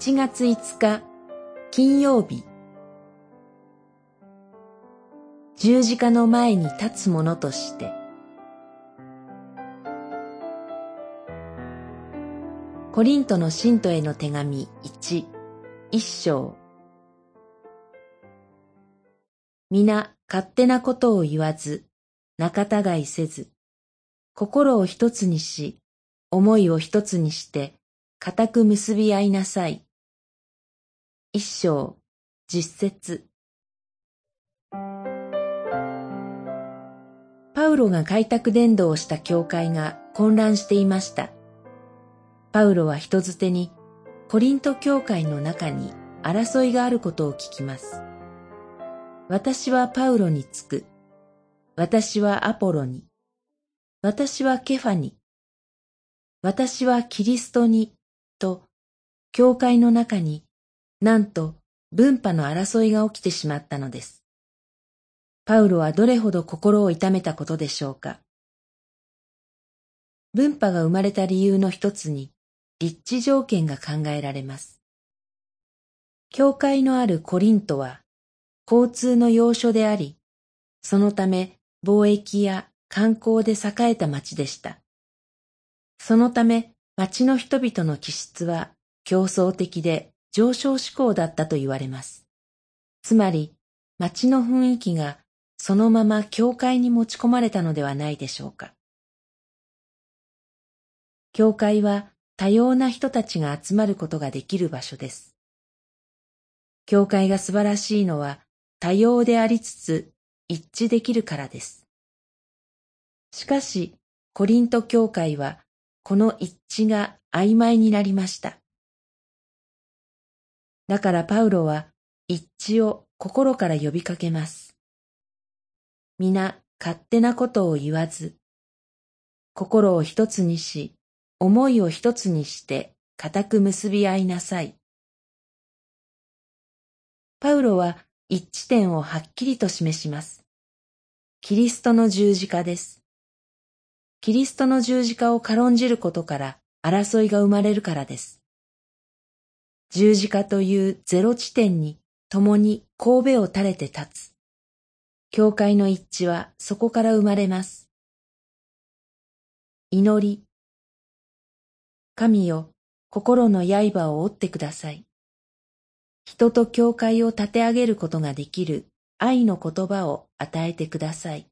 1月5日金曜日、十字架の前に立つ者として。コリントの信徒への手紙1章。皆勝手なことを言わず、仲違いせず、心を一つにし、思いを一つにして、固く結び合いなさい。1章10節。パウロが開拓伝道をした教会が混乱していました。パウロは人づてに、コリント教会の中に争いがあることを聞きます。私はパウロにつく。私はアポロに。私はケファに。私はキリストに。と、教会の中に、なんと分派の争いが起きてしまったのです。パウロはどれほど心を痛めたことでしょうか。分派が生まれた理由の一つに、立地条件が考えられます。教会のあるコリントは、交通の要所であり、そのため貿易や観光で栄えた町でした。そのため町の人々の気質は競争的で上昇志向だったと言われます。つまり町の雰囲気がそのまま教会に持ち込まれたのではないでしょうか。教会は多様な人たちが集まることができる場所です。教会が素晴らしいのは多様でありつつ一致できるからです。しかし、コリント教会はこの一致が曖昧になりました。だからパウロは一致を心から呼びかけます。皆勝手なことを言わず、心を一つにし、思いを一つにして固く結び合いなさい。パウロは一致点をはっきりと示します。キリストの十字架です。キリストの十字架を軽んじることから争いが生まれるからです。十字架というゼロ地点に共に頭を垂れて立つ。教会の一致はそこから生まれます。祈り。神よ、心の刃を折ってください。人と教会を立て上げることができる愛の言葉を与えてください。